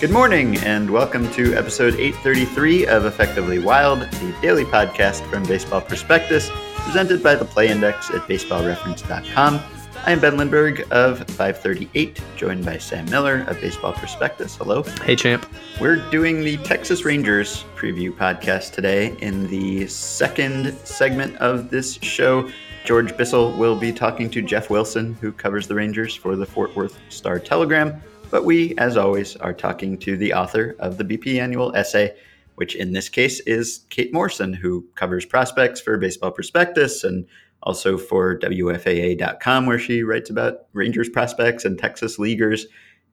Good morning, and welcome to episode 833 of Effectively Wild, the daily podcast from Baseball Prospectus, presented by the Play Index at baseballreference.com. I am Ben Lindbergh of 538, joined by Sam Miller of Baseball Prospectus. Hello. Hey, champ. We're doing the Texas Rangers preview podcast today. In the second segment of this show, George Bissell will be talking to Jeff Wilson, who covers the Rangers for the Fort Worth Star Telegram. But we, as always, are talking to the author of the BP Annual Essay, which in this case is Kate Morrison, who covers prospects for Baseball Prospectus and also for WFAA.com, where she writes about Rangers prospects and Texas leaguers.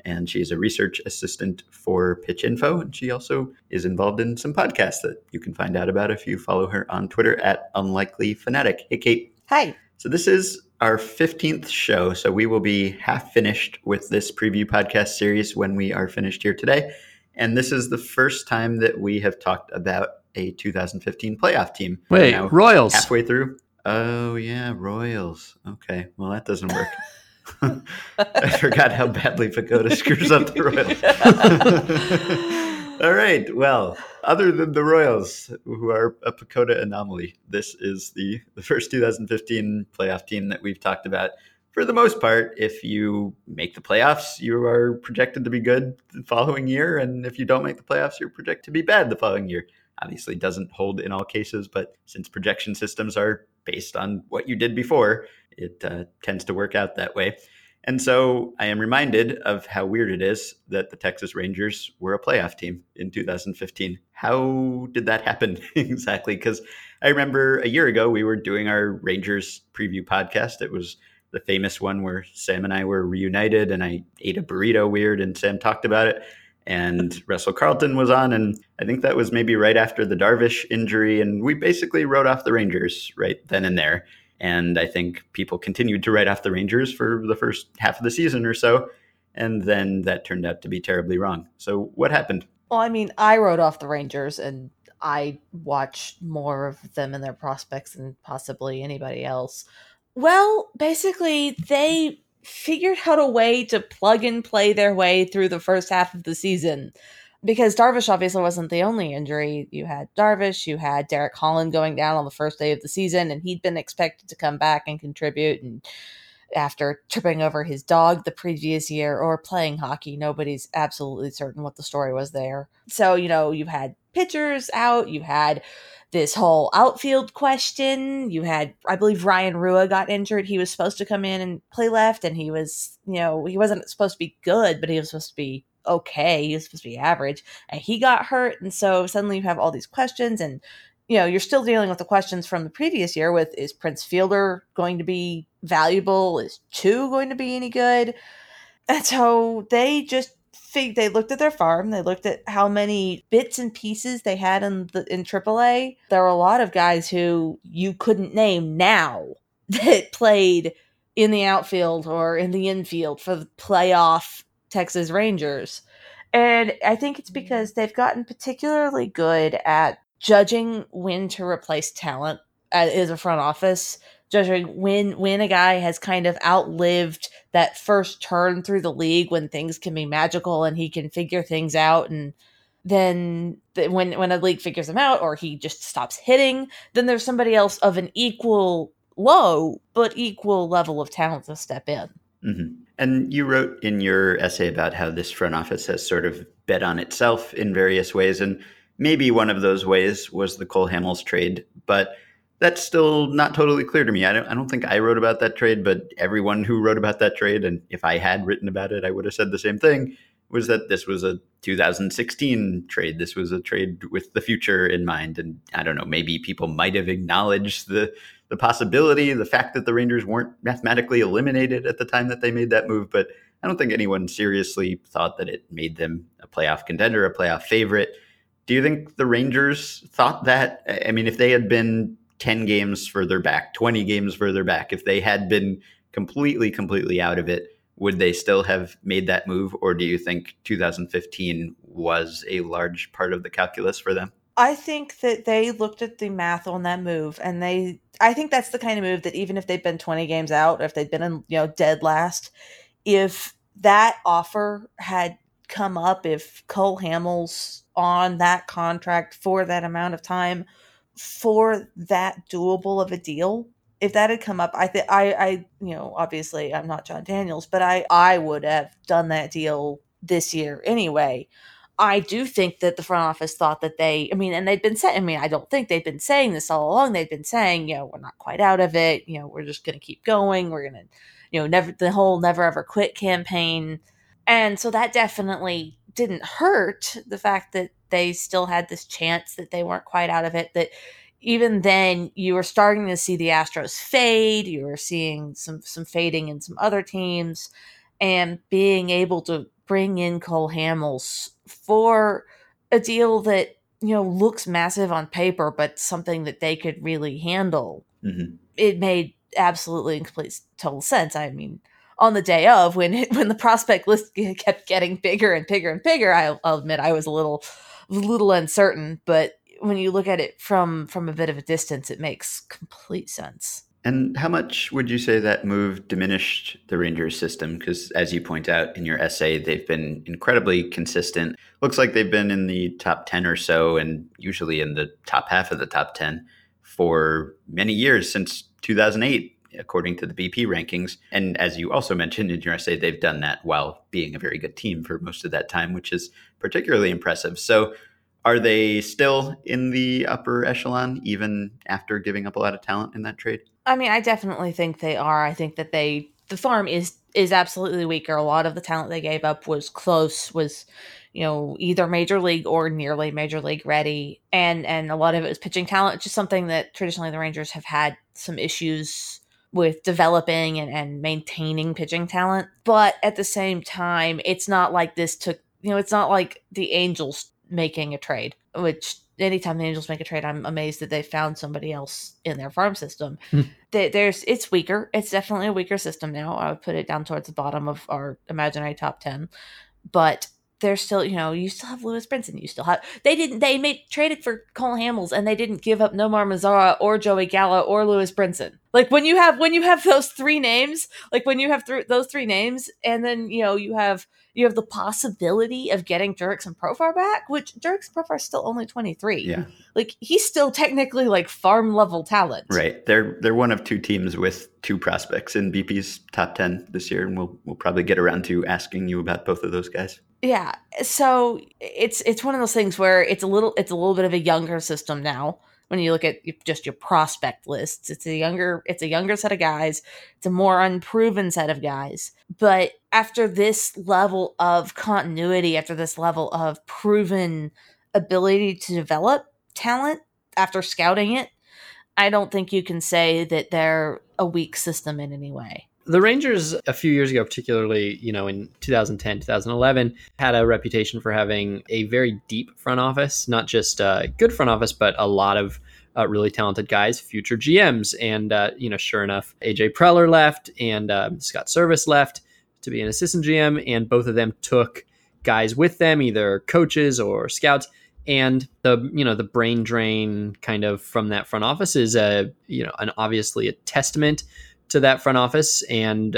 And she's a research assistant for Pitch Info. And she also is involved in some podcasts that you can find out about if you follow her on Twitter at Unlikely Fanatic. Hey, Kate. Hi. So this is our 15th show, so we will be half finished with this preview podcast series when we are finished here today. And this is the first time that we have talked about a 2015 playoff team. Wait, now, Royals. Halfway through. Oh, yeah, Royals. Okay, well, that doesn't work. I forgot how badly PECOTA screws up the Royals. All right, well, other than the Royals, who are a PECOTA anomaly, this is the first 2015 playoff team that we've talked about. For the most part, if you make the playoffs, you are projected to be good the following year. And if you don't make the playoffs, you're projected to be bad the following year. Obviously doesn't hold in all cases, but since projection systems are based on what you did before, it tends to work out that way. And so I am reminded of how weird it is that the Texas Rangers were a playoff team in 2015. How did that happen exactly? Because I remember a year ago, we were doing our Rangers preview podcast. It was the famous one where Sam and I were reunited and I ate a burrito weird and Sam talked about it. And Russell Carlton was on, and I think that was maybe right after the Darvish injury, and we basically wrote off the Rangers right then and there. And I think people continued to write off the Rangers for the first half of the season or so, and then that turned out to be terribly wrong. So what happened? Well, I mean, I wrote off the Rangers, and I watched more of them and their prospects than possibly anybody else. Well, basically, they figured out a way to plug and play their way through the first half of the season, because Darvish obviously wasn't the only injury. You had Darvish, you had Derek Holland going down on the first day of the season, and he'd been expected to come back and contribute. And after tripping over his dog the previous year or playing hockey, nobody's absolutely certain what the story was there. So, you know, you had pitchers out, you had this whole outfield question. You had, I believe, Ryan Rua got injured. He was supposed to come in and play left, and he was, you know, he wasn't supposed to be good, but he was supposed to be okay. He was supposed to be average, and he got hurt. And so suddenly you have all these questions, and, you know, you're still dealing with the questions from the previous year with, is Prince Fielder going to be valuable? Is Choo going to be any good? And so they just they looked at their farm. They looked at how many bits and pieces they had in AAA. There were a lot of guys who you couldn't name now that played in the outfield or in the infield for the playoff Texas Rangers. And I think it's because they've gotten particularly good at judging when to replace talent as a front office, judging when a guy has kind of outlived that first turn through the league when things can be magical and he can figure things out. And then when a league figures him out or he just stops hitting, then there's somebody else of an equal low but equal level of talent to step in. Mm-hmm. And you wrote in your essay about how this front office has sort of bet on itself in various ways. And maybe one of those ways was the Cole Hamels trade, but that's still not totally clear to me. I don't think I wrote about that trade, but everyone who wrote about that trade, and if I had written about it, I would have said the same thing, was that this was a 2016 trade. This was a trade with the future in mind. And I don't know, maybe people might have acknowledged the possibility, the fact that the Rangers weren't mathematically eliminated at the time that they made that move. But I don't think anyone seriously thought that it made them a playoff contender, a playoff favorite. Do you think the Rangers thought that? I mean, if they had been 10 games further back, 20 games further back, if they had been completely out of it, would they still have made that move? Or do you think 2015 was a large part of the calculus for them? I think that they looked at the math on that move, and I think that's the kind of move that even if they'd been 20 games out, or if they'd been in, you know, dead last, if that offer had come up if Cole Hamels on that contract for that amount of time for that doable of a deal. If that had come up, I obviously I'm not John Daniels, but I would have done that deal this year anyway. I do think that the front office thought that I don't think they've been saying this all along. They've been saying, we're not quite out of it. We're just going to keep going. We're going to, the whole never ever quit campaign. And so that definitely didn't hurt the fact that they still had this chance that they weren't quite out of it, that even then you were starting to see the Astros fade. You were seeing some fading in some other teams, and being able to bring in Cole Hamels for a deal that, looks massive on paper, but something that they could really handle. Mm-hmm. It made absolutely and complete total sense. I mean, on the day of when the prospect list kept getting bigger and bigger and bigger, I'll admit I was a little uncertain, but when you look at it from a bit of a distance, it makes complete sense. And how much would you say that move diminished the Rangers system? Because as you point out in your essay, they've been incredibly consistent. Looks like they've been in the top 10 or so, and usually in the top half of the top 10 for many years since 2008, according to the BP rankings. And as you also mentioned in your essay, they've done that while being a very good team for most of that time, which is particularly impressive. So are they still in the upper echelon, even after giving up a lot of talent in that trade? I mean, I definitely think they are. I think that the farm is absolutely weaker. A lot of the talent they gave up was close, either major league or nearly major league ready. And a lot of it was pitching talent, just something that traditionally the Rangers have had some issues with developing and maintaining pitching talent. But at the same time, it's not like this took, it's not like the Angels making a trade, which anytime the Angels make a trade, I'm amazed that they found somebody else in their farm system. It's weaker. It's definitely a weaker system now. I would put it down towards the bottom of our imaginary top 10, but there's still, you still have Lewis Brinson. They traded for Cole Hamels, and they didn't give up Nomar Mazara or Joey Gallo or Lewis Brinson. Like when you have those three names, and then, you have the possibility of getting Jurickson Profar back, which Jurickson Profar is still only 23. Yeah. Like he's still technically like farm level talent. Right. They're one of two teams with two prospects in BP's top 10 this year. And we'll probably get around to asking you about both of those guys. Yeah. So it's one of those things where it's a little bit of a younger system now. When you look at just your prospect lists, it's a younger set of guys. It's a more unproven set of guys. But after this level of continuity, after this level of proven ability to develop talent, after scouting it, I don't think you can say that they're a weak system in any way. The Rangers a few years ago, particularly, in 2010, 2011, had a reputation for having a very deep front office, not just a good front office, but a lot of really talented guys, future GMs. And, sure enough, AJ Preller left and Scott Service left to be an assistant GM. And both of them took guys with them, either coaches or scouts. And the brain drain kind of from that front office is, obviously a testament to that front office, and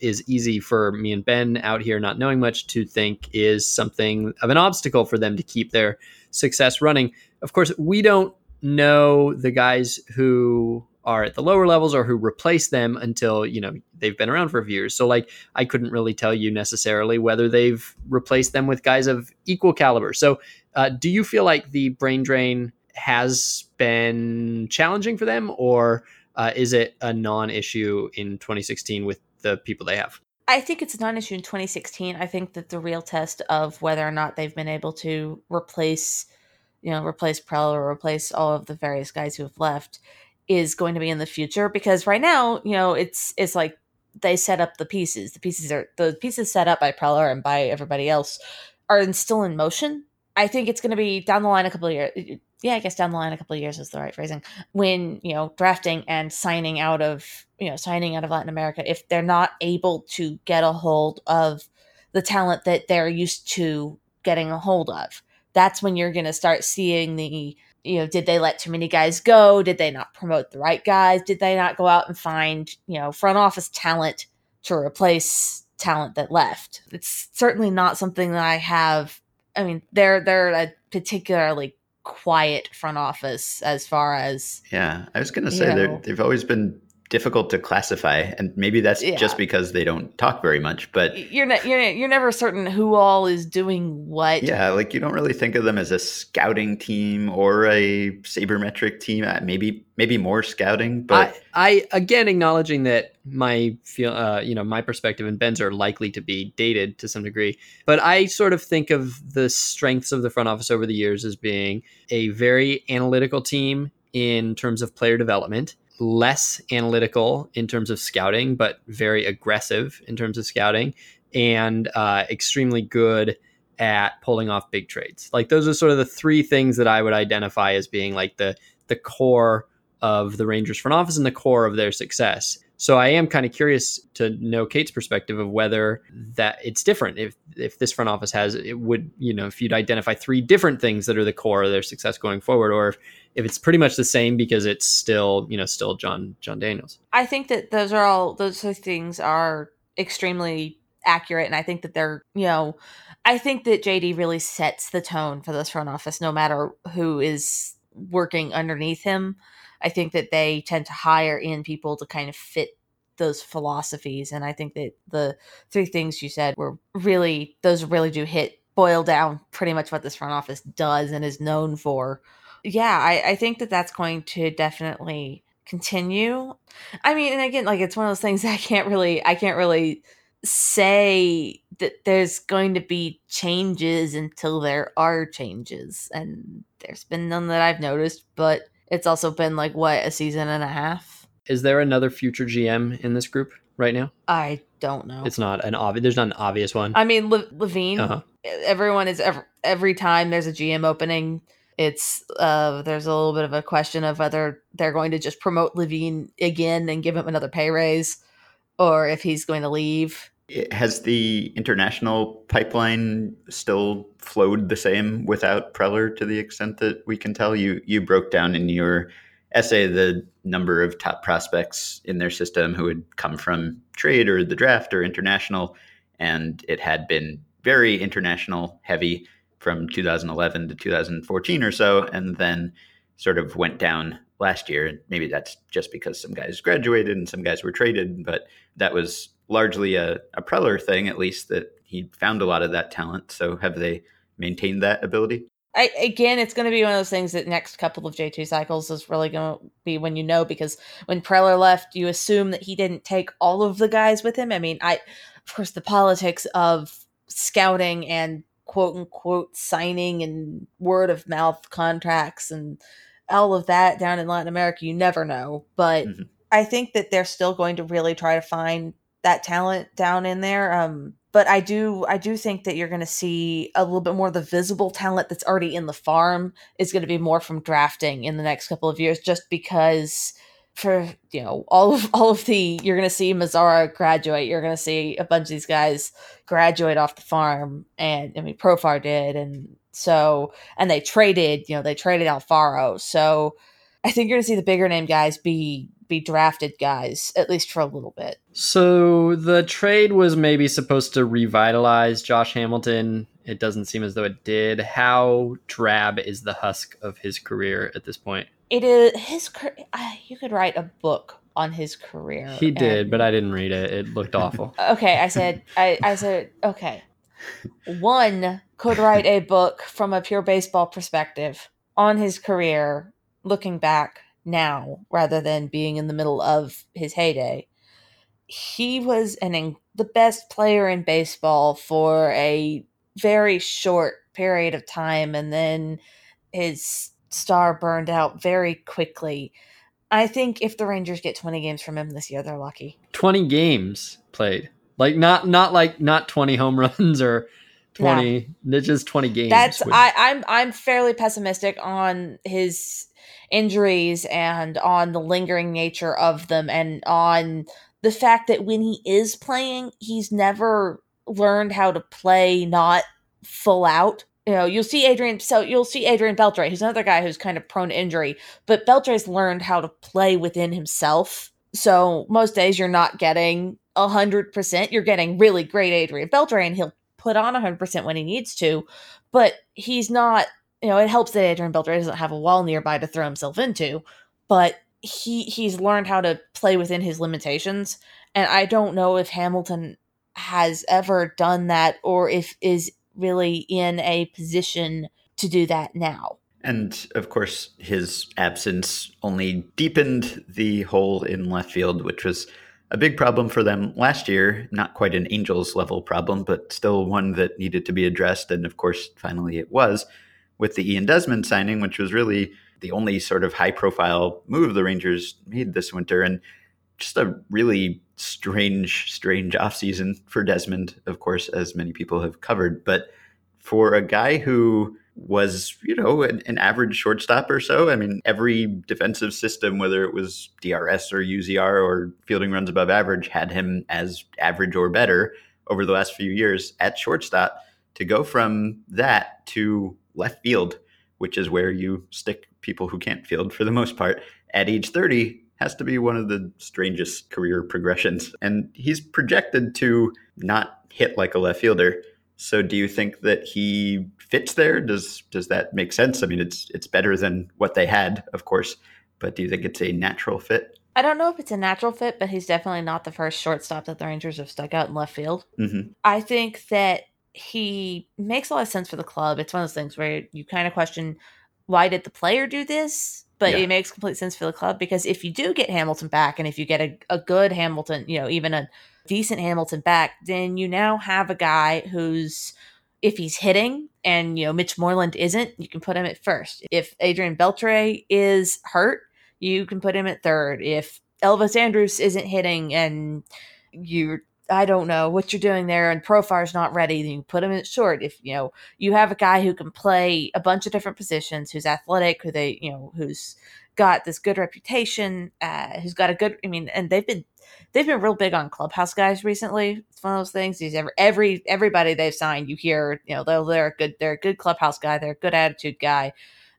is easy for me and Ben out here not knowing much to think is something of an obstacle for them to keep their success running. Of course, we don't know the guys who are at the lower levels or who replace them until, they've been around for a few years. So I couldn't really tell you necessarily whether they've replaced them with guys of equal caliber. So do you feel like the brain drain has been challenging for them, or is it a non-issue in 2016 with the people they have? I think it's a non-issue in 2016. I think that the real test of whether or not they've been able to replace Preller or replace all of the various guys who have left is going to be in the future. Because right now, it's like they set up the pieces. The pieces set up by Preller and by everybody else are still in motion. I think it's going to be down the line a couple of years. Yeah, I guess down the line a couple of years is the right phrasing. When, drafting and signing out of Latin America, if they're not able to get a hold of the talent that they're used to getting a hold of, that's when you're going to start seeing the, did they let too many guys go? Did they not promote the right guys? Did they not go out and find, front office talent to replace talent that left. It's certainly not something that I have. I mean, they're a particularly quiet front office as far as. Yeah, I was going to say they've always been difficult to classify, and maybe that's just because they don't talk very much. But you're never certain who all is doing what. Yeah, like you don't really think of them as a scouting team or a sabermetric team. Maybe more scouting, but I again acknowledging that my my perspective and Ben's are likely to be dated to some degree. But I sort of think of the strengths of the front office over the years as being a very analytical team in terms of player development. Less analytical in terms of scouting, but very aggressive in terms of scouting, and extremely good at pulling off big trades. Like those are sort of the three things that I would identify as being like the core of the Rangers front office and the core of their success. So I am kind of curious to know Kate's perspective of whether that it's different. If this front office has, it would, if you'd identify three different things that are the core of their success going forward, or if it's pretty much the same because it's still, still John Daniels. I think that those things are extremely accurate. And I think that they're, I think that JD really sets the tone for this front office, no matter who is working underneath him. I think that they tend to hire in people to kind of fit those philosophies. And I think that the three things you said really do boil down pretty much what this front office does and is known for. Yeah, I think that that's going to definitely continue. I mean, and again, like it's one of those things that I can't really say that there's going to be changes until there are changes. And there's been none that I've noticed, but it's also been like, what, a season and a half? Is there another future GM in this group right now? I don't know. It's not an obvious. There's not an obvious one. I mean, Levine. Uh-huh. Everyone is every time there's a GM opening, it's there's a little bit of a question of whether they're going to just promote Levine again and give him another pay raise, or if he's going to leave. Has the international pipeline still flowed the same without Preller to the extent that we can tell? You broke down in your essay the number of top prospects in their system who had come from trade or the draft or international, and it had been very international heavy from 2011 to 2014 or so, and then sort of went down last year. And maybe that's just because some guys graduated and some guys were traded, but that was largely a Preller thing, at least, that he found a lot of that talent. So have they maintained that ability? Again, it's going to be one of those things that next couple of J2 cycles is really going to be when because when Preller left, you assume that he didn't take all of the guys with him. I mean, of course, the politics of scouting and quote-unquote signing and word-of-mouth contracts and all of that down in Latin America, you never know. But mm-hmm. I think that they're still going to really try to find that talent down in there. But I do think that you're going to see a little bit more of the visible talent that's already in the farm is going to be more from drafting in the next couple of years, just because for, all of the, you're going to see Mazara graduate. You're going to see a bunch of these guys graduate off the farm. And I mean, Profar did. And so, and they traded Alfaro. So I think you're going to see the bigger name guys be drafted guys, at least for a little bit. So the trade was maybe supposed to revitalize Josh Hamilton. It doesn't seem as though it did. How drab is the husk of his career at this point? It is his career. You could write a book on his career. He did, but I didn't read it. It looked awful. Okay. I said, okay. One could write a book from a pure baseball perspective on his career, looking back now rather than being in the middle of his heyday. He was the best player in baseball for a very short period of time, and then his star burned out very quickly. I think if the Rangers get 20 games from him this year, they're lucky. 20 games played. Like not 20 home runs or 20 just 20 games. I'm fairly pessimistic on his injuries and on the lingering nature of them and on the fact that when he is playing, he's never learned how to play not full out. You'll see Adrian Beltre, who's another guy who's kind of prone to injury, but Beltre's learned how to play within himself. So most days you're not getting 100%. You're getting really great Adrian Beltre, and he'll put on 100% when he needs to, but he's not, you know, it helps that Adrian Beltre doesn't have a wall nearby to throw himself into, but he's learned how to play within his limitations. And I don't know if Hamilton has ever done that or if is really in a position to do that now. And of course, his absence only deepened the hole in left field, which was a big problem for them last year. Not quite an Angels level problem, but still one that needed to be addressed. And of course, finally it was with the Ian Desmond signing, which was really the only sort of high profile move the Rangers made this winter. And just a really strange offseason for Desmond, of course, as many people have covered. But for a guy who was, you know, an average shortstop or so. I mean, every defensive system, whether it was DRS or UZR or fielding runs above average, had him as average or better over the last few years at shortstop. To go from that to left field, which is where you stick people who can't field for the most part, at age 30 has to be one of the strangest career progressions. And he's projected to not hit like a left fielder. So do you think that he fits there? Does that make sense? I mean, it's better than what they had, of course, but do you think it's a natural fit? I don't know if it's a natural fit, but he's definitely not the first shortstop that the Rangers have stuck out in left field. Mm-hmm. I think that he makes a lot of sense for the club. It's one of those things where you kind of question, why did the player do this? But yeah, it makes complete sense for the club, because if you do get Hamilton back, and if you get a good Hamilton, you know, even a decent Hamilton back, then you now have a guy who's, if he's hitting and, you know, Mitch Moreland isn't, you can put him at first. If Adrian Beltre is hurt, you can put him at third. If Elvis Andrus isn't hitting and you're, I don't know what you're doing there, and Profar's not ready, then you put him in short. If, you know, you have a guy who can play a bunch of different positions, who's athletic, who they, you know, who's got this good reputation, who's got a good, I mean, and they've been real big on clubhouse guys recently. It's one of those things. These everybody they've signed, you hear, you know, they're a good clubhouse guy, they're a good attitude guy.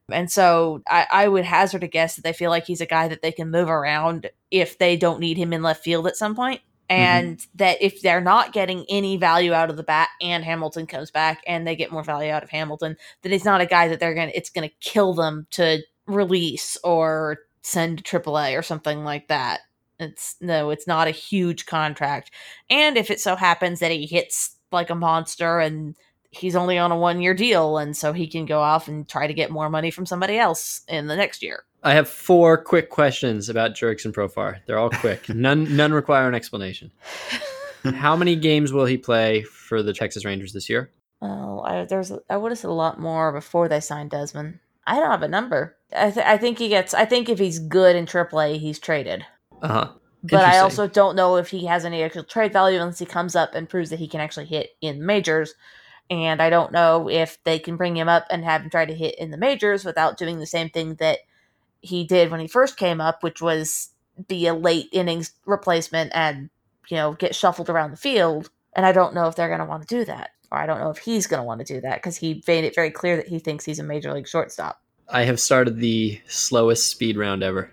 And so I would hazard a guess that they feel like he's a guy that they can move around if they don't need him in left field at some point. And mm-hmm. that if they're not getting any value out of the bat and Hamilton comes back and they get more value out of Hamilton, then he's not a guy that it's going to kill them to release or send to AAA or something like that. It's not a huge contract. And if it so happens that he hits like a monster and he's only on a 1-year deal, and so he can go off and try to get more money from somebody else in the next year. I have 4 quick questions about Jurickson Profar. They're all quick. None require an explanation. How many games will he play for the Texas Rangers this year? Oh, I would have said a lot more before they signed Desmond. I don't have a number. I think if he's good in AAA, he's traded. Uh-huh. But I also don't know if he has any actual trade value unless he comes up and proves that he can actually hit in majors. And I don't know if they can bring him up and have him try to hit in the majors without doing the same thing that he did when he first came up, which was be a late innings replacement and, you know, get shuffled around the field. And I don't know if they're going to want to do that, or I don't know if he's going to want to do that, because he made it very clear that he thinks he's a major league shortstop. I have started the slowest speed round ever.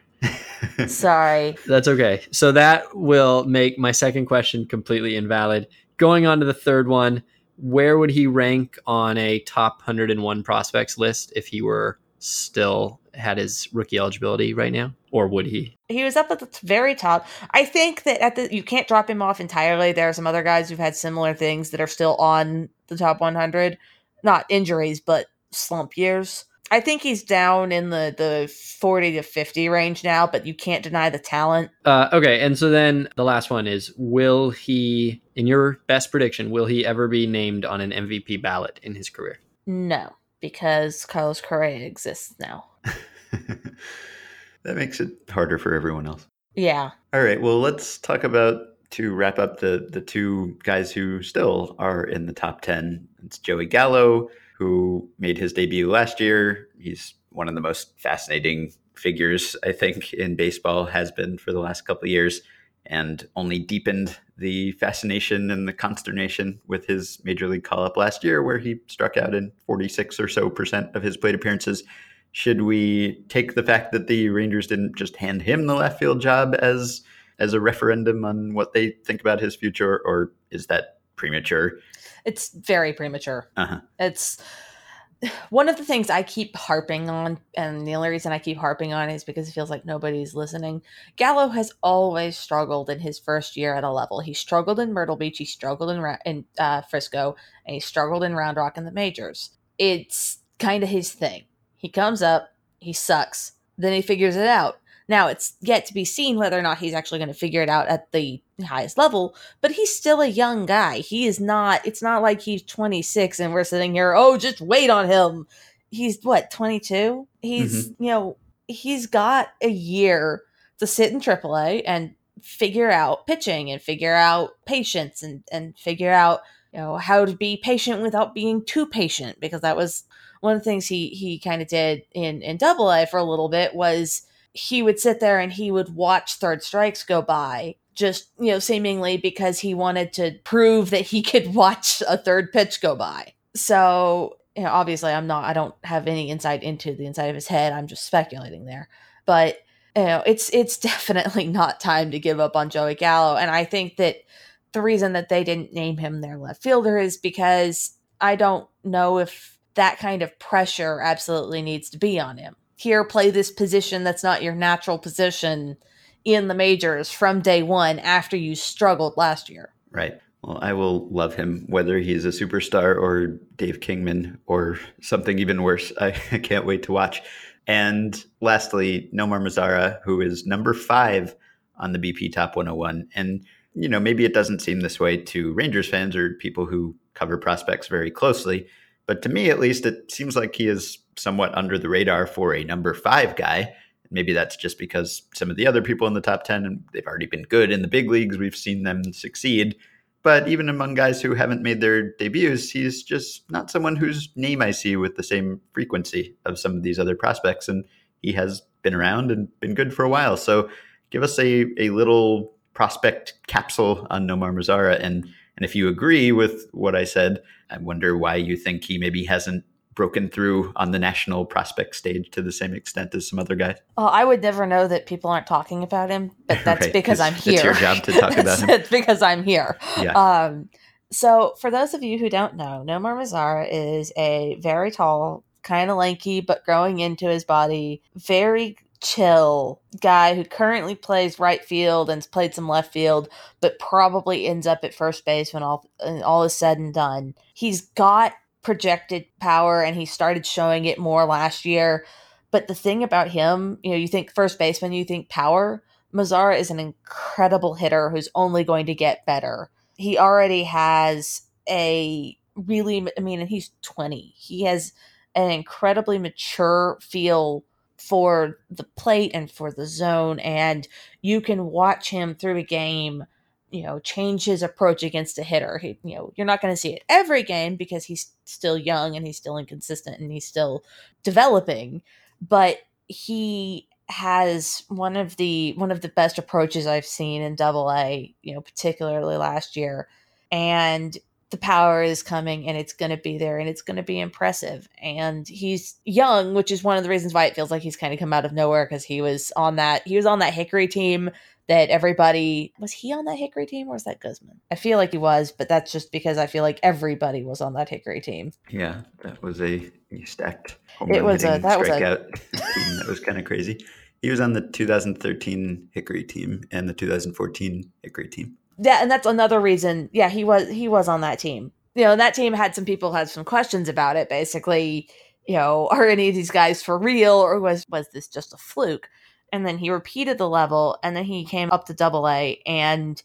Sorry. That's okay. So that will make my second question completely invalid. Going on to the third one, where would he rank on a top 101 prospects list if he were still had his rookie eligibility right now, or would he? He was up at the very top. I think that you can't drop him off entirely. There are some other guys who've had similar things that are still on the top 100, not injuries, but slump years. I think he's down in the 40 to 50 range now, but you can't deny the talent. Okay, and so then the last one is, will he, in your best prediction, will he ever be named on an MVP ballot in his career? No, because Carlos Correa exists now. That makes it harder for everyone else. Yeah. All right. Well, let's talk about, to wrap up, the two guys who still are in the top 10. It's Joey Gallo, who made his debut last year. He's one of the most fascinating figures, I think, in baseball, has been for the last couple of years, and only deepened the fascination and the consternation with his major league call-up last year, where he struck out in 46 or so percent of his plate appearances. Should we take the fact that the Rangers didn't just hand him the left field job as as a referendum on what they think about his future, or is that premature? It's very premature. Uh-huh. It's one of the things I keep harping on, and the only reason I keep harping on is because it feels like nobody's listening. Gallo has always struggled in his first year at a level. He struggled in Myrtle Beach, he struggled in Frisco, and he struggled in Round Rock in the majors. It's kind of his thing. He comes up, he sucks, then he figures it out. Now, it's yet to be seen whether or not he's actually going to figure it out at the highest level, but he's still a young guy. He is not, it's not like he's 26 and we're sitting here, oh, just wait on him. He's what, 22? He's, you know, he's got a year to sit in AAA and figure out pitching and figure out patience and figure out, you know, how to be patient without being too patient, because that was one of the things he kind of did in AA for a little bit was he would sit there and he would watch third strikes go by, just, you know, seemingly because he wanted to prove that he could watch a third pitch go by. So, you know, obviously I don't have any insight into the inside of his head. I'm just speculating there, but you know, it's definitely not time to give up on Joey Gallo. And I think that the reason that they didn't name him their left fielder is because I don't know if that kind of pressure absolutely needs to be on him. Here, play this position that's not your natural position in the majors from day one after you struggled last year. Right. Well, I will love him, whether he's a superstar or Dave Kingman or something even worse. I can't wait to watch. And lastly, Nomar Mazara, who is number 5 on the BP Top 101. And, you know, maybe it doesn't seem this way to Rangers fans or people who cover prospects very closely, but to me, at least, it seems like he is somewhat under the radar for a number 5 guy. Maybe that's just because some of the other people in the top 10, they've already been good in the big leagues. We've seen them succeed. But even among guys who haven't made their debuts, he's just not someone whose name I see with the same frequency of some of these other prospects. And he has been around and been good for a while. So give us a little prospect capsule on Nomar Mazara. And if you agree with what I said, I wonder why you think he maybe hasn't broken through on the national prospect stage to the same extent as some other guys. Well, I would never know that people aren't talking about him, but that's right, because I'm here. It's your job to talk about him. It's because I'm here. Yeah. So for those of you who don't know, Nomar Mazara is a very tall, kind of lanky, but growing into his body, very chill guy who currently plays right field and's played some left field, but probably ends up at first base when all is said and done. He's got projected power and he started showing it more last year. But the thing about him, you know, you think first baseman, you think power. Mazara is an incredible hitter who's only going to get better. He already has and he's 20. He has an incredibly mature feel for the plate and for the zone, and you can watch him through a game, you know, change his approach against a hitter. He, you know, you're not going to see it every game because he's still young and he's still inconsistent and he's still developing, but he has one of the best approaches I've seen in AA, you know, particularly last year. And the power is coming and it's going to be there and it's going to be impressive. And he's young, which is one of the reasons why it feels like he's kind of come out of nowhere, because he was on that Hickory team that everybody – was he on that Hickory team or was that Guzman? I feel like he was, but that's just because I feel like everybody was on that Hickory team. Yeah, that was a stacked home run hitting strikeout team. That was kind of crazy. He was on the 2013 Hickory team and the 2014 Hickory team. Yeah, and that's another reason. Yeah, he was on that team. You know, and that team had some questions about it, basically. You know, are any of these guys for real, or was this just a fluke? And then he repeated the level, and then he came up to AA, and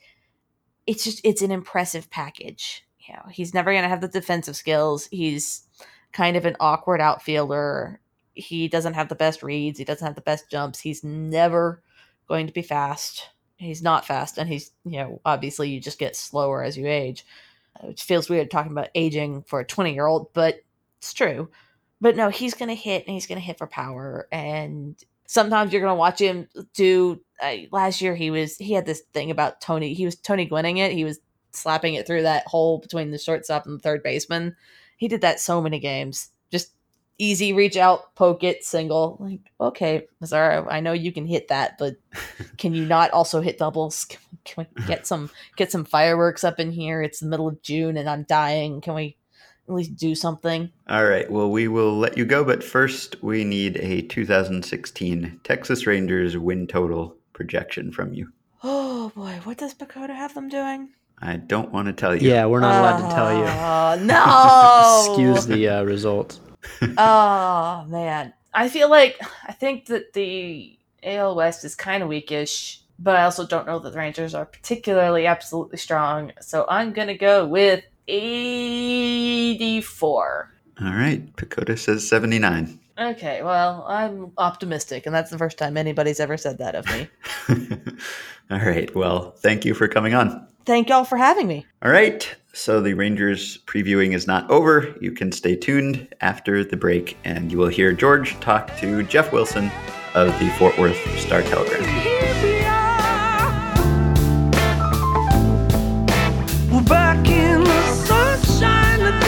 it's an impressive package. You know, he's never going to have the defensive skills. He's kind of an awkward outfielder. He doesn't have the best reads. He doesn't have the best jumps. He's never going to be fast. He's not fast, and he's, you know, obviously you just get slower as you age, which feels weird talking about aging for a 20-year-old, but it's true. But no, he's going to hit, and he's going to hit for power, and sometimes you're going to watch him do, last year he had this thing about Tony, he was Tony Gwynning it, he was slapping it through that hole between the shortstop and the third baseman. He did that so many games, just easy reach out, poke it, single. Like, okay, Mazara, I know you can hit that, but can you not also hit doubles? Can we get some fireworks up in here? It's the middle of June and I'm dying. Can we at least do something? All right. Well, we will let you go, but first we need a 2016 Texas Rangers win total projection from you. Oh boy, what does PECOTA have them doing? I don't want to tell you. Yeah, we're not allowed to tell you. No. Excuse the result. Oh man, I think that the AL West is kind of weakish, but I also don't know that the Rangers are particularly absolutely strong. So I'm gonna go with 84. All right, PECOTA says 79. Okay, well, I'm optimistic, and that's the first time anybody's ever said that of me. All right, well, thank you for coming on. Thank y'all for having me. All right, so the Rangers previewing is not over. You can stay tuned after the break, and you will hear George talk to Jeff Wilson of the Fort Worth Star Telegram. We're back in the sunshine again.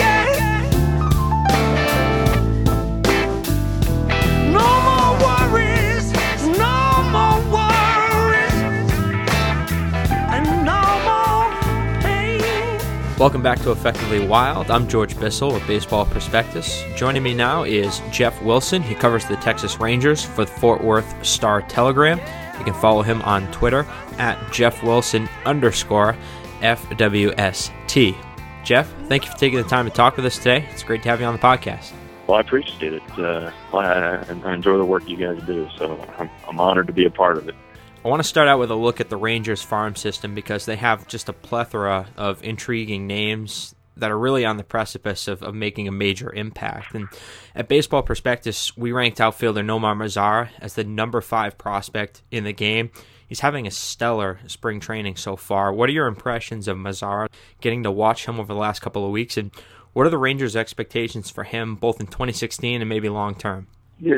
Welcome back to Effectively Wild. I'm George Bissell with Baseball Prospectus. Joining me now is Jeff Wilson. He covers the Texas Rangers for the Fort Worth Star Telegram. You can follow him on Twitter at @JeffWilson_FWST. Jeff, thank you for taking the time to talk with us today. It's great to have you on the podcast. Well, I appreciate it. I enjoy the work you guys do, so I'm honored to be a part of it. I want to start out with a look at the Rangers farm system because they have just a plethora of intriguing names that are really on the precipice of making a major impact. And at Baseball Prospectus, we ranked outfielder Nomar Mazara as the number 5 prospect in the game. He's having a stellar spring training so far. What are your impressions of Mazara, getting to watch him over the last couple of weeks? And what are the Rangers' expectations for him both in 2016 and maybe long term? Yeah,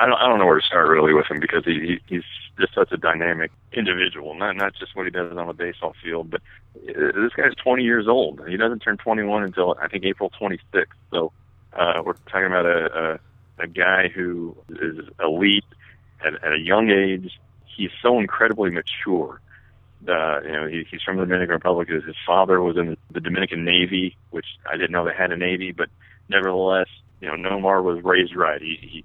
I don't know where to start really with him because he's just such a dynamic individual. Not just what he does on the baseball field, but this guy's 20 years old. He doesn't turn 21 until I think April 26th. So we're talking about a guy who is elite at a young age. He's so incredibly mature. He's from the Dominican Republic. His father was in the Dominican Navy, which I didn't know they had a Navy, but nevertheless. Nomar was raised right. He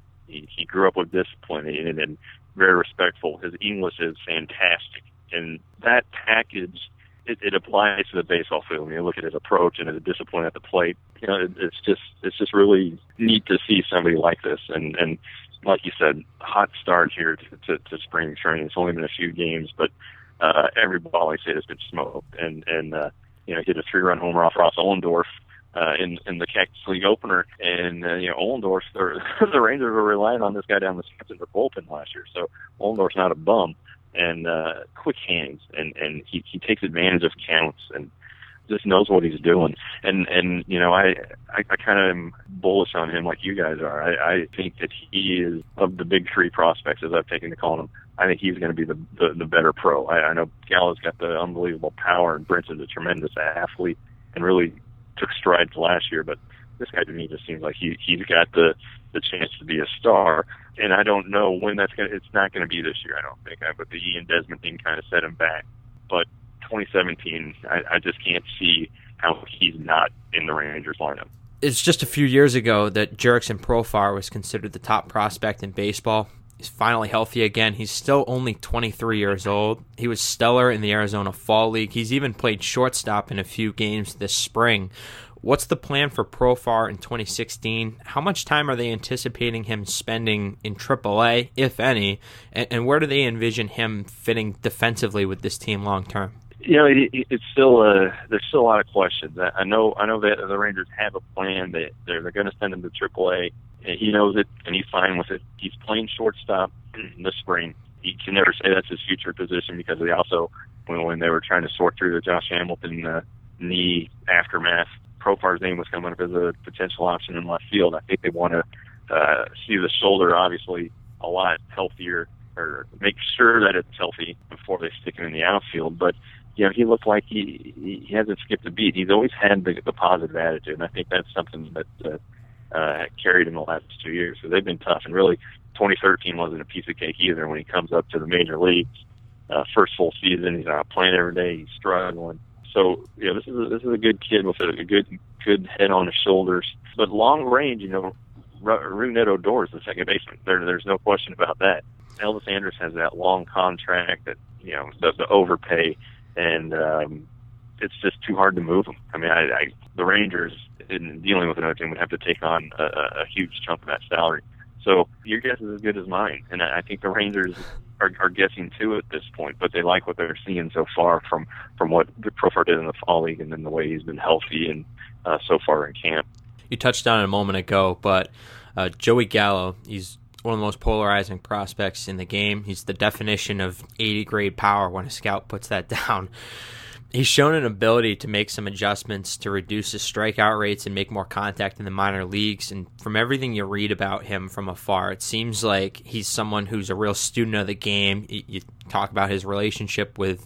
grew up with discipline and very respectful. His English is fantastic, and that package it applies to the baseball field. When you look at his approach and his discipline at the plate, it's just really neat to see somebody like this. And like you said, hot start here to spring training. It's only been a few games, but every ball I say has been smoked. And hit a 3-run homer off Ross Ohlendorf. In the Cactus League opener, and Ohlendorf, the Rangers were relying on this guy down the stretch in their bullpen last year. So Ohlendorf's not a bum, and quick hands, and he takes advantage of counts and just knows what he's doing. And I kind of am bullish on him like you guys are. I think that he is of the big 3 prospects, as I've taken to calling him. I think he's going to be the better pro. I know Gallo's got the unbelievable power, and Brinson's a tremendous athlete, and really took strides last year, but this guy to me just seems like he's got the chance to be a star, and I don't know when that's going to, it's not going to be this year, I don't think, but the Ian Desmond thing kind of set him back, but 2017, I just can't see how he's not in the Rangers lineup. It's just a few years ago that Jurickson Profar was considered the top prospect in baseball. He's finally healthy again. He's still only 23 years old. He was stellar in the Arizona Fall League. He's even played shortstop in a few games this spring. What's the plan for Profar in 2016? How much time are they anticipating him spending in AAA, if any? And where do they envision him fitting defensively with this team long term? It's still there's still a lot of questions. I know that the Rangers have a plan. They're going to send him to AAA. He knows it, and he's fine with it. He's playing shortstop this spring. He can never say that's his future position because they also, when they were trying to sort through the Josh Hamilton knee aftermath, Profar's name was coming up as a potential option in left field. I think they want to see the shoulder, obviously, a lot healthier or make sure that it's healthy before they stick him in the outfield. But, he looked like he hasn't skipped a beat. He's always had the positive attitude, and I think that's something that carried him the last 2 years. So they've been tough. And really, 2013 wasn't a piece of cake either. When he comes up to the major leagues, first full season, he's not playing every day. He's struggling. So yeah, this is a good kid with a good head on his shoulders. But long range, Rougned Odor is the second baseman. There's no question about that. Elvis Andrus has that long contract, that the overpay, and it's just too hard to move him. I mean, the Rangers, in dealing with another team, would have to take on a huge chunk of that salary. So your guess is as good as mine, and I think the Rangers are guessing too at this point, but they like what they're seeing so far from what Profar did in the fall league, and then the way he's been healthy and so far in camp. You touched on it a moment ago, but Joey Gallo, he's one of the most polarizing prospects in the game. He's the definition of 80-grade power when a scout puts that down. He's shown an ability to make some adjustments to reduce his strikeout rates and make more contact in the minor leagues. And from everything you read about him from afar, it seems like he's someone who's a real student of the game. You talk about his relationship with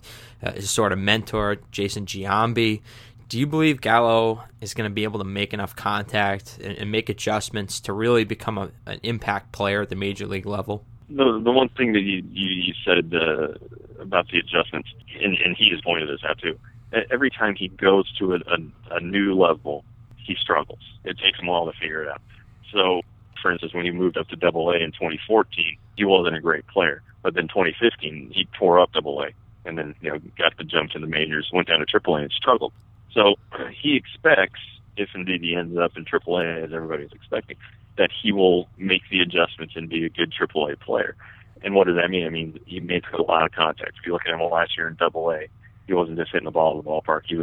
his sort of mentor, Jason Giambi. Do you believe Gallo is going to be able to make enough contact and make adjustments to really become an impact player at the major league level? The one thing that you said about the adjustments, and he has pointed this out too, every time he goes to a new level, he struggles. It takes him a while to figure it out. So, for instance, when he moved up to Double A in 2014, he wasn't a great player. But then 2015, he tore up Double A, and then got the jump to the majors, went down to Triple A, and struggled. So he expects, if indeed he ends up in Triple A as everybody's expecting, that he will make the adjustments and be a good Triple A player. And what does that mean? I mean, he makes a lot of contacts. If you look at him last year in Double A, he wasn't just hitting the ball in the ballpark. He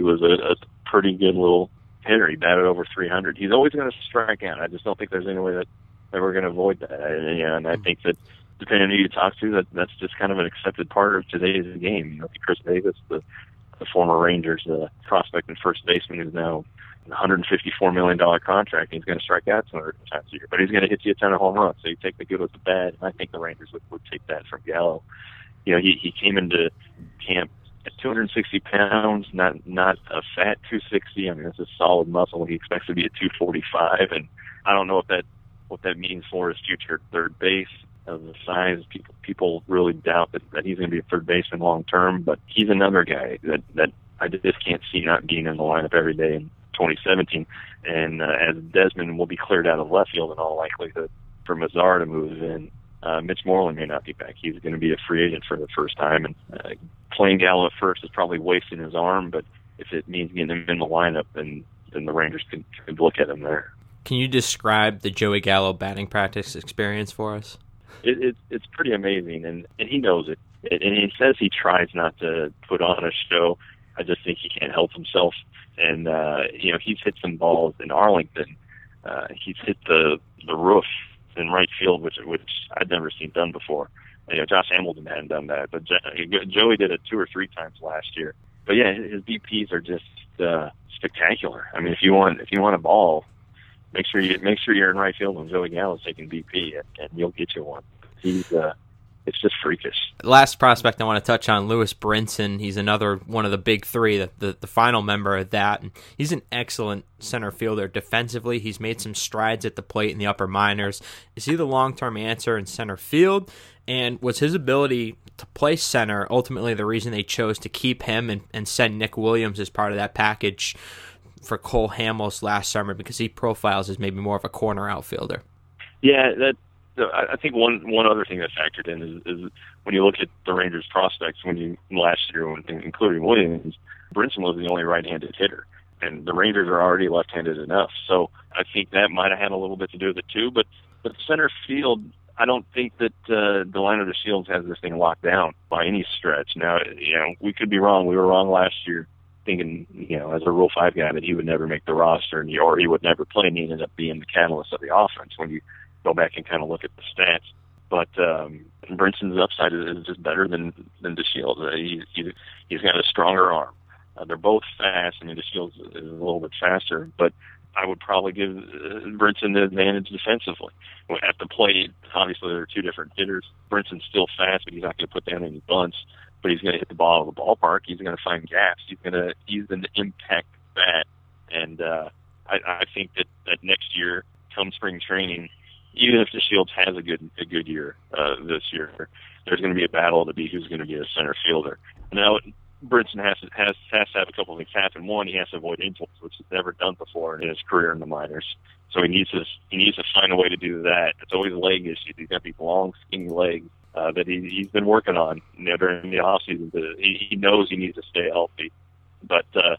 was a pretty good little hitter. He batted over 300. He's always going to strike out. I just don't think there's any way that we're going to avoid that. And I think that, depending on who you talk to, that's just kind of an accepted part of today's game. Chris Davis, the former Rangers prospect and first baseman, who's now $154 million contract, and he's going to strike out 200 times a year. But he's going to hit you a ton of home runs, so you take the good with the bad, and I think the Rangers would take that from Gallo. He came into camp at 260 pounds, not a fat 260. I mean, that's a solid muscle. He expects to be at 245, and I don't know what that means for his future at third base. Of the size, people really doubt that he's going to be a third baseman long term, but he's another guy that I just can't see not being in the lineup every day in 2017. And as Desmond will be cleared out of left field in all likelihood for Mazara to move in, Mitch Moreland may not be back. He's going to be a free agent for the first time, and playing Gallo at first is probably wasting his arm. But if it means getting him in the lineup, then the Rangers could look at him there. Can you describe the Joey Gallo batting practice experience for us? It's pretty amazing, and he knows it. And he says he tries not to put on a show. I just think he can't help himself. And, he's hit some balls in Arlington. He's hit the roof in right field, which I'd never seen done before. Josh Hamilton hadn't done that, but Joey did it 2 or 3 times last year. But, yeah, his BPs are just spectacular. I mean, if you want a ball, Make sure you're in right field when Joey Gallo's taking BP, and you'll get you one. It's just freakish. Last prospect I want to touch on, Lewis Brinson. He's another one of the big three, the final member of that. And he's an excellent center fielder defensively. He's made some strides at the plate in the upper minors. Is he the long-term answer in center field? And was his ability to play center ultimately the reason they chose to keep him and send Nick Williams as part of that package for Cole Hamels last summer, because he profiles as maybe more of a corner outfielder? Yeah, I think one other thing that factored in is when you look at the Rangers prospects last year, including Williams, Brinson was the only right-handed hitter, and the Rangers are already left-handed enough. So I think that might have had a little bit to do with it too. But center field, I don't think that the line of DeShields has this thing locked down by any stretch. Now, we could be wrong. We were wrong last year, thinking, as a Rule 5 guy, that he would never make the roster or he would never play, and he ended up being the catalyst of the offense when you go back and kind of look at the stats. But Brinson's upside is just better than DeShields. He's got a stronger arm. They're both fast. I mean, DeShields is a little bit faster, but I would probably give Brinson the advantage defensively. At the plate, obviously, there are two different hitters. Brinson's still fast, but he's not going to put down any bunts. But he's going to hit the ball out of the ballpark. He's going to find gaps. He's an impact bat, and I think that next year, come spring training, even if DeShields has a good year this year, there's going to be a battle to be who's going to be a center fielder. Now, Brinson has to have a couple of things happen. One, he has to avoid infields, which he's never done before in his career in the minors. So he needs to find a way to do that. It's always leg issues. He's got these long, skinny legs that he's been working on during the offseason. He knows he needs to stay healthy. But the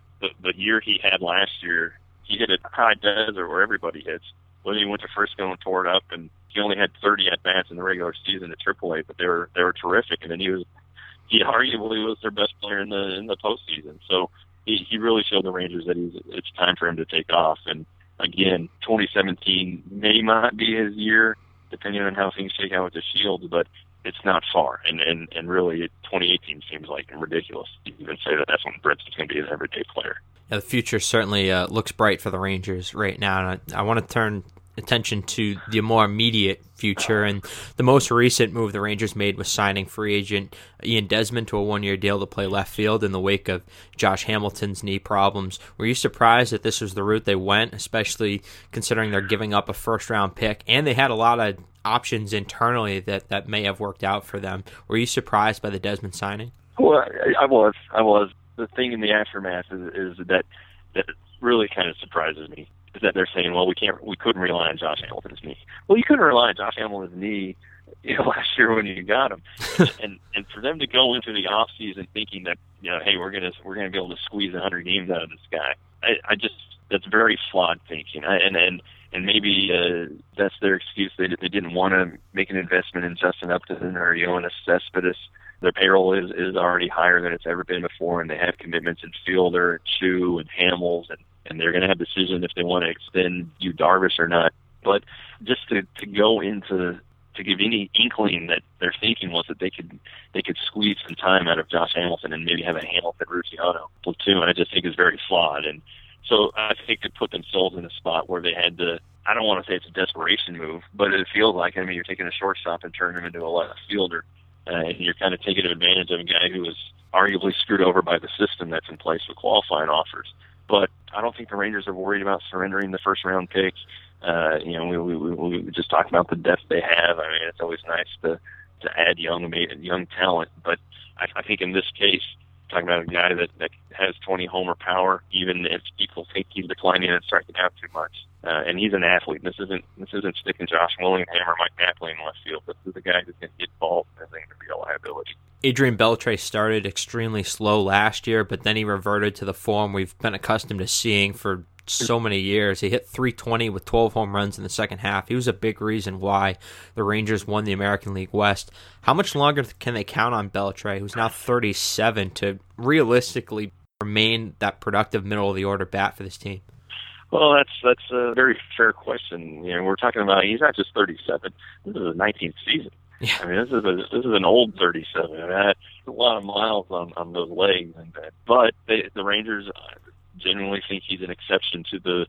year he had last year, he hit a high desert where everybody hits. Well, he went to Frisco and tore it up, and he only had 30 at-bats in the regular season at AAA, but they were terrific. And then he arguably was their best player in the postseason. So he really showed the Rangers that it's time for him to take off. And again, 2017 may not be his year, depending on how things shake out with DeShields, but it's not far. And really, 2018 seems like ridiculous to even say that that's when Brinson's going to be an everyday player. Now, the future certainly looks bright for the Rangers right now, and I want to turn attention to the more immediate future. And the most recent move the Rangers made was signing free agent Ian Desmond to a one-year deal to play left field in the wake of Josh Hamilton's knee problems. Were you surprised that this was the route they went, especially considering they're giving up a first-round pick, and they had a lot of options internally that may have worked out for them? Were you surprised by the Desmond signing? Well, I was. The thing in the aftermath is that really kind of surprises me is that they're saying, well, we couldn't rely on Josh Hamilton's knee. Well, you couldn't rely on Josh Hamilton's knee last year when you got him, and for them to go into the off season thinking that hey, we're gonna be able to squeeze 100 games out of this guy, I just that's very flawed thinking. And maybe that's their excuse. They didn't want to make an investment in Justin Upton or Yoenis Cespedes. Their payroll is already higher than it's ever been before, and they have commitments in Fielder, Choo, and Hamels, and they're going to have a decision if they want to extend Darvish or not. But just to go into to give any inkling that their thinking was that they could squeeze some time out of Josh Hamilton and maybe have a Hamilton-Ruggiano platoon, I just think is very flawed. And so I think they put themselves in a spot where they had to, I don't want to say it's a desperation move, but it feels like, you're taking a shortstop and turning him into a left fielder. And you're kind of taking advantage of a guy who was arguably screwed over by the system that's in place with qualifying offers. But I don't think the Rangers are worried about surrendering the first-round picks. We just talked about the depth they have. It's always nice to add young talent. But I think in this case, talking about a guy that has 20 homer power, even if people think he's declining and striking out too much. And he's an athlete. This isn't sticking Josh Willingham or Mike Napoli in left field. This is a guy who's going to get balls and is going to be a liability. Adrian Beltre started extremely slow last year, but then he reverted to the form we've been accustomed to seeing for so many years. He hit .320 with 12 home runs in the second half. He was a big reason why the Rangers won the American League West. How much longer can they count on Beltre, who's now 37, to realistically remain that productive middle-of-the-order bat for this team? Well, that's a very fair question. We're talking about he's not just 37. This is his 19th season. Yeah. This is an old 37. A lot of miles on those legs, and that. But the Rangers genuinely think he's an exception to the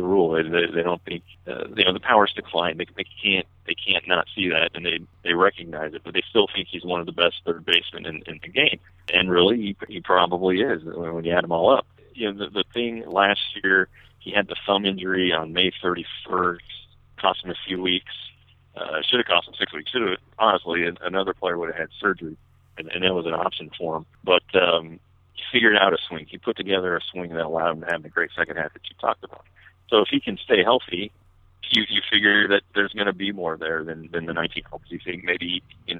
rule. They don't think the power's declined. They can't not see that, and they recognize it. But they still think he's one of the best third basemen in the game. And really, he probably is when you add them all up. The thing last year, he had the thumb injury on May 31st. Cost him a few weeks. Should have cost him 6 weeks. Should have, honestly, another player would have had surgery, and that was an option for him. But he figured out a swing. He put together a swing that allowed him to have the great second half that you talked about. So if he can stay healthy, you figure that there's going to be more there than the 19 hopes. You think maybe he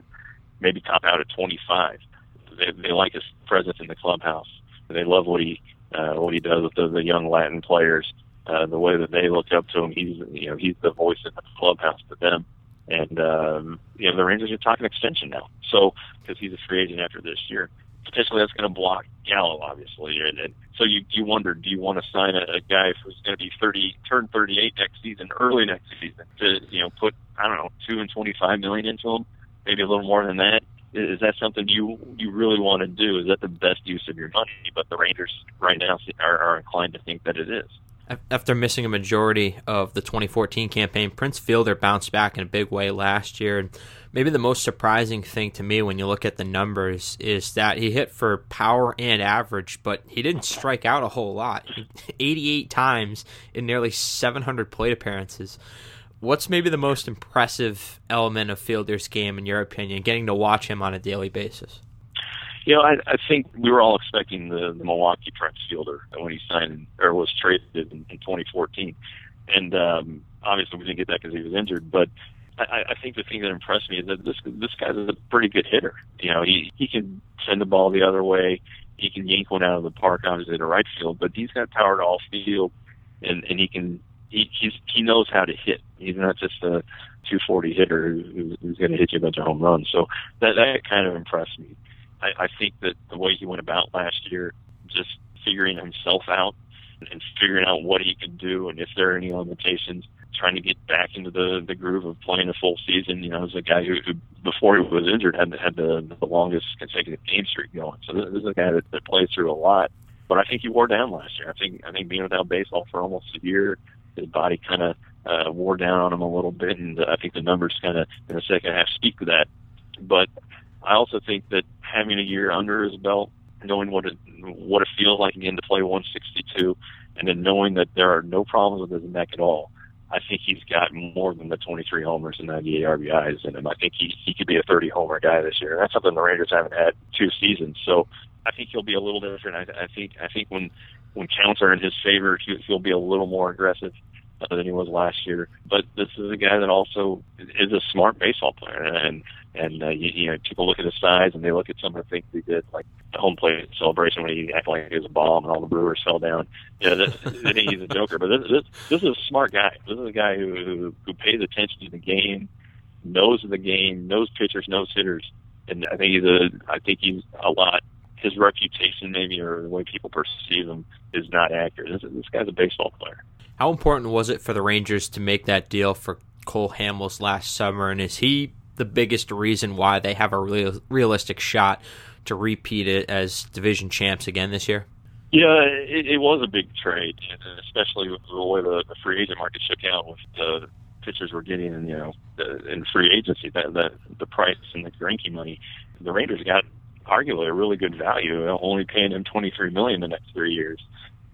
can top out at 25. They like his presence in the clubhouse. They love what he does with the young Latin players, the way that they look up to him. He's the voice in the clubhouse to them. And the Rangers are talking extension now. So because he's a free agent after this year, potentially that's going to block Gallo, obviously. And so you wonder, do you want to sign a guy who's going to be 38 next season, early next season, to put $225 million into him, maybe a little more than that? Is that something you really want to do? Is that the best use of your money? But the Rangers right now are inclined to think that it is. After missing a majority of the 2014 campaign, Prince Fielder bounced back in a big way last year. And maybe the most surprising thing to me when you look at the numbers is that he hit for power and average, but he didn't strike out a whole lot. 88 times in nearly 700 plate appearances. What's maybe the most impressive element of Fielder's game, in your opinion, getting to watch him on a daily basis? You know, I think we were all expecting the Milwaukee Prince Fielder when he signed or was traded in 2014. And obviously we didn't get that because he was injured. But I think the thing that impressed me is that this guy's a pretty good hitter. You know, he can send the ball the other way. He can yank one out of the park, obviously, to right field. But he's got power to all field, and he can he knows how to hit. He's not just a 240 hitter who's going to hit you a bunch of home runs. So that kind of impressed me. I think that the way he went about last year, just figuring himself out and figuring out what he could do and if there are any limitations, trying to get back into the groove of playing a full season. You know, as a guy who before he was injured, had the longest consecutive game streak going. So this is a guy that plays through a lot. But I think he wore down last year. I think being without baseball for almost a year, his body kind of wore down on him a little bit, and I think the numbers kind of in the second half speak to that. But I also think that having a year under his belt, knowing what it feels like again to play 162, and then knowing that there are no problems with his neck at all, I think he's got more than the 23 homers and 98 RBIs in him. I think he could be a 30-homer guy this year. That's something the Rangers haven't had two seasons. So I think he'll be a little different. I think when counts are in his favor, he'll be a little more aggressive than he was last year. But this is a guy that also is a smart baseball player, and people look at his size and they look at some of the things he did, like the home plate celebration when he acted like he was a bomb and all the Brewers fell down. Yeah, I think he's a joker, but this is a smart guy. This is a guy who pays attention to the game, knows pitchers, knows hitters, and I think he's a lot. His reputation, maybe, or the way people perceive him, is not accurate. This guy's a baseball player. How important was it for the Rangers to make that deal for Cole Hamels last summer, and is he the biggest reason why they have a realistic shot to repeat it as division champs again this year? Yeah, it was a big trade, and especially with the way the free agent market shook out with the pitchers were getting, you know, in free agency, that the price and the Greinke money. The Rangers got arguably a really good value, only paying him $23 million the next 3 years.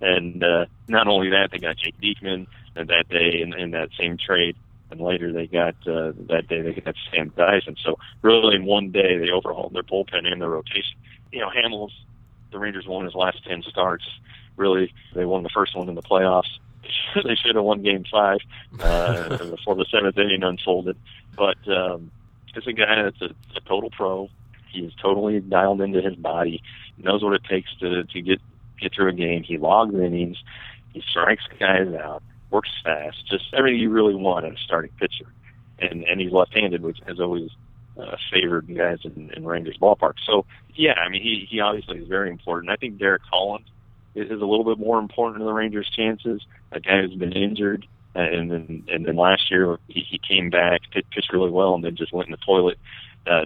And not only that, they got Jake Diekman that day in that same trade, and later they got Sam Dyson. So really in one day they overhauled their bullpen and their rotation. You know, Hamels, the Rangers won his last 10 starts. Really, they won the first one in the playoffs. They should have won Game 5 before the 7th inning unfolded. But it's a guy that's a total pro. He is totally dialed into his body, knows what it takes to get through a game. He logs innings. He strikes guys out, works fast, just everything you really want in a starting pitcher. And he's left-handed, which has always favored guys in Rangers ballpark. So, yeah, I mean, he obviously is very important. I think Derek Holland is a little bit more important to the Rangers' chances, a guy who's been injured. And then last year he came back, pitched really well, and then just went in the toilet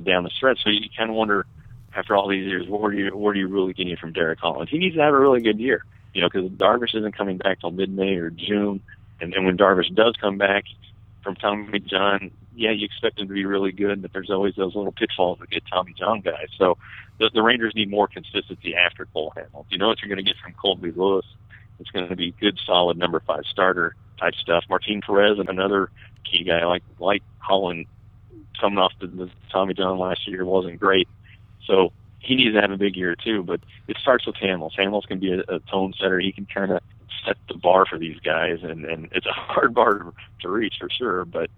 down the stretch. So you kind of wonder, after all these years, what are you really getting from Derek Holland? He needs to have a really good year, you know, because Darvish isn't coming back till mid-May or June. And when Darvish does come back from Tommy John, yeah, you expect him to be really good, but there's always those little pitfalls that get Tommy John guys. So the Rangers need more consistency after Cole Hamels. You know what you're going to get from Colby Lewis. It's going to be good, solid number 5 starter type stuff. Martin Perez, another key guy like Holland, coming off the Tommy John last year, wasn't great. So he needs to have a big year too, but it starts with Hamels. Hamels can be a tone setter. He can kind of set the bar for these guys, and it's a hard bar to reach for sure, but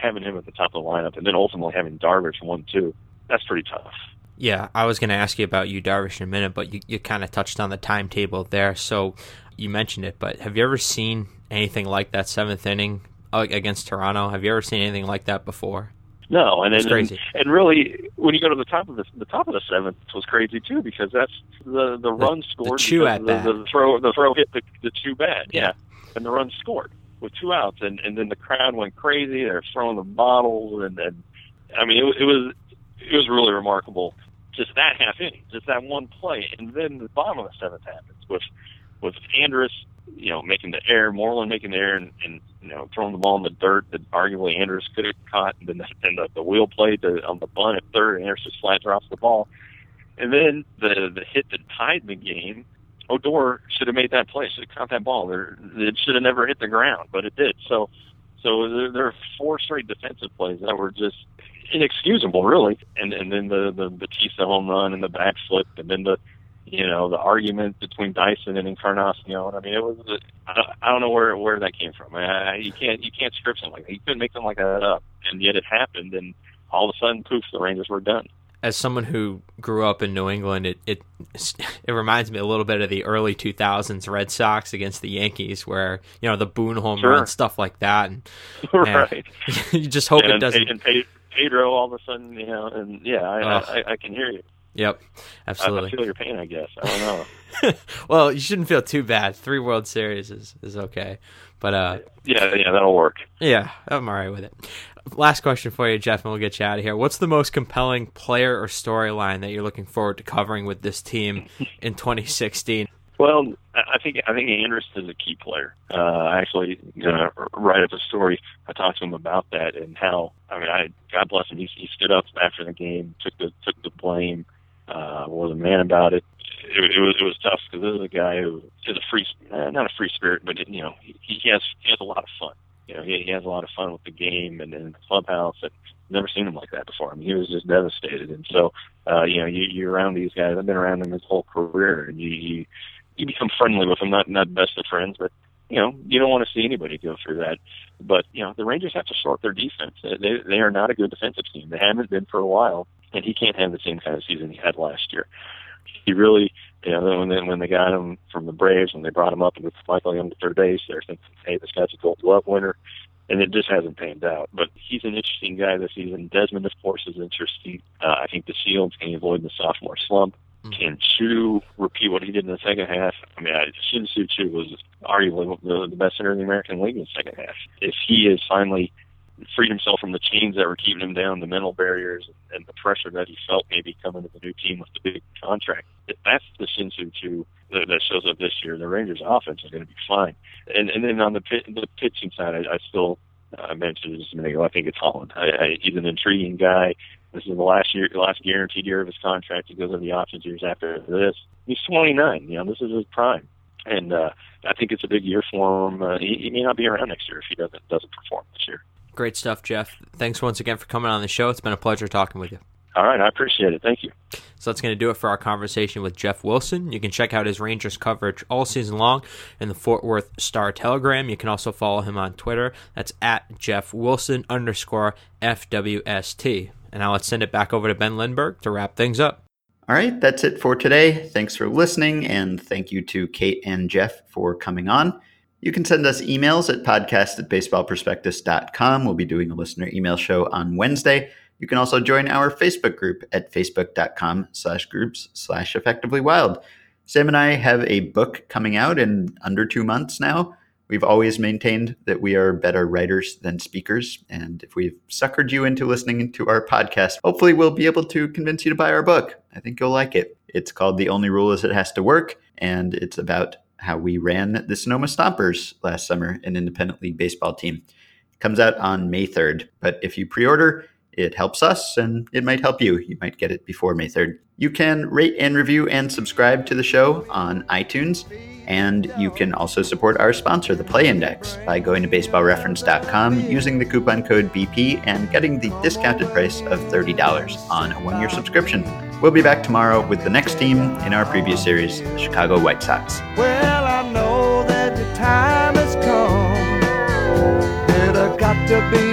having him at the top of the lineup and then ultimately having Darvish 1-2, that's pretty tough. Yeah, I was going to ask you about you, Darvish, in a minute, but you kind of touched on the timetable there, so you mentioned it, but have you ever seen anything like that 7th inning against Toronto? Have you ever seen anything like that before? No, and really, when you go to the top of the 7th, was crazy too, because that's the run scored. The Choo at bat. The throw hit the Choo bat. Yeah. And the run scored with 2 outs, and then the crowd went crazy. They're throwing the bottles, and I mean it was really remarkable. Just that half inning, just that one play, and then the bottom of the 7th happens, which with Andrus, you know, making the error, Moreland making the error, and you know, throwing the ball in the dirt that arguably Andrus could have caught, and then the wheel play on the bunt at third, and Andrus just flat drops the ball. And then the hit that tied the game, Odor should have made that play, should have caught that ball. It should have never hit the ground, but it did. So there are four straight defensive plays that were just inexcusable, really. And then the Batista home run and the backflip, and then the argument between Dyson and Encarnacion. I mean, it was I don't know where that came from. You can't script something like that. You couldn't make something like that up, and yet it happened. And all of a sudden, poof, the Rangers were done. As someone who grew up in New England, it reminds me a little bit of the early 2000s Red Sox against the Yankees, where you know the Boone home run, stuff like that, and right? You just hope it doesn't. And Pedro, all of a sudden, you know, and yeah, I can hear you. Yep, absolutely. I feel your pain, I guess. I don't know. Well, you shouldn't feel too bad. 3 World Series is okay, but yeah, that'll work. Yeah, I'm all right with it. Last question for you, Jeff, and we'll get you out of here. What's the most compelling player or storyline that you're looking forward to covering with this team in 2016? Well, I think Andrus is a key player. I actually write up a story. I talked to him about that and how. I mean, God bless him. He stood up after the game, took the blame. Was a man about it. It was tough because this is a guy who is not a free spirit, but you know he has a lot of fun. You know, he has a lot of fun with the game and in the clubhouse. And never seen him like that before. I mean, he was just devastated. And so, you know, you're around these guys. I've been around them his whole career, and you become friendly with them. Not best of friends, but you know, you don't want to see anybody go through that. But you know, the Rangers have to sort their defense. They are not a good defensive team. They haven't been for a while, and he can't have the same kind of season he had last year. He really, you know, and then when they got him from the Braves, when they brought him up with Michael Young to third base, they're thinking, hey, this guy's a Gold Glove winner, and it just hasn't panned out. But he's an interesting guy this season. Desmond, of course, is interesting. I think DeShields can avoid the sophomore slump. Can Choo repeat what he did in the second half? I mean, Shin-Soo Choo was arguably the best center in the American League in the second half. If he is finally freed himself from the chains that were keeping him down, the mental barriers and the pressure that he felt maybe coming to the new team with the big contract. If that's the Shin-Soo Choo that shows up this year, the Rangers' offense is going to be fine. And then on the pitching side, I mentioned it just a minute ago, I think it's Holland. He's an intriguing guy. This is the last guaranteed year of his contract. He goes into the options years after this. He's 29. You know, this is his prime. And I think it's a big year for him. He may not be around next year if he doesn't perform this year. Great stuff, Jeff. Thanks once again for coming on the show. It's been a pleasure talking with you. All right. I appreciate it. Thank you. So that's going to do it for our conversation with Jeff Wilson. You can check out his Rangers coverage all season long in the Fort Worth Star Telegram. You can also follow him on Twitter. That's @JeffWilson_FWST. And now let's send it back over to Ben Lindbergh to wrap things up. All right. That's it for today. Thanks for listening. And thank you to Kate and Jeff for coming on. You can send us emails at podcast@baseballprospectus.com. We'll be doing a listener email show on Wednesday. You can also join our Facebook group at facebook.com/groups/effectivelywild. Sam and I have a book coming out in under 2 months now. We've always maintained that we are better writers than speakers. And if we've suckered you into listening to our podcast, hopefully we'll be able to convince you to buy our book. I think you'll like it. It's called The Only Rule Is It Has to Work. And it's about how we ran the Sonoma Stompers last summer, an independent league baseball team. It comes out on May 3rd. But if you pre-order, it helps us and it might help you. You might get it before May 3rd. You can rate and review and subscribe to the show on iTunes. And you can also support our sponsor, the Play Index, by going to baseballreference.com, using the coupon code BP, and getting the discounted price of $30 on a one-year subscription. We'll be back tomorrow with the next team in our preview series, the Chicago White Sox. Well, I know that the time has come. It got to be.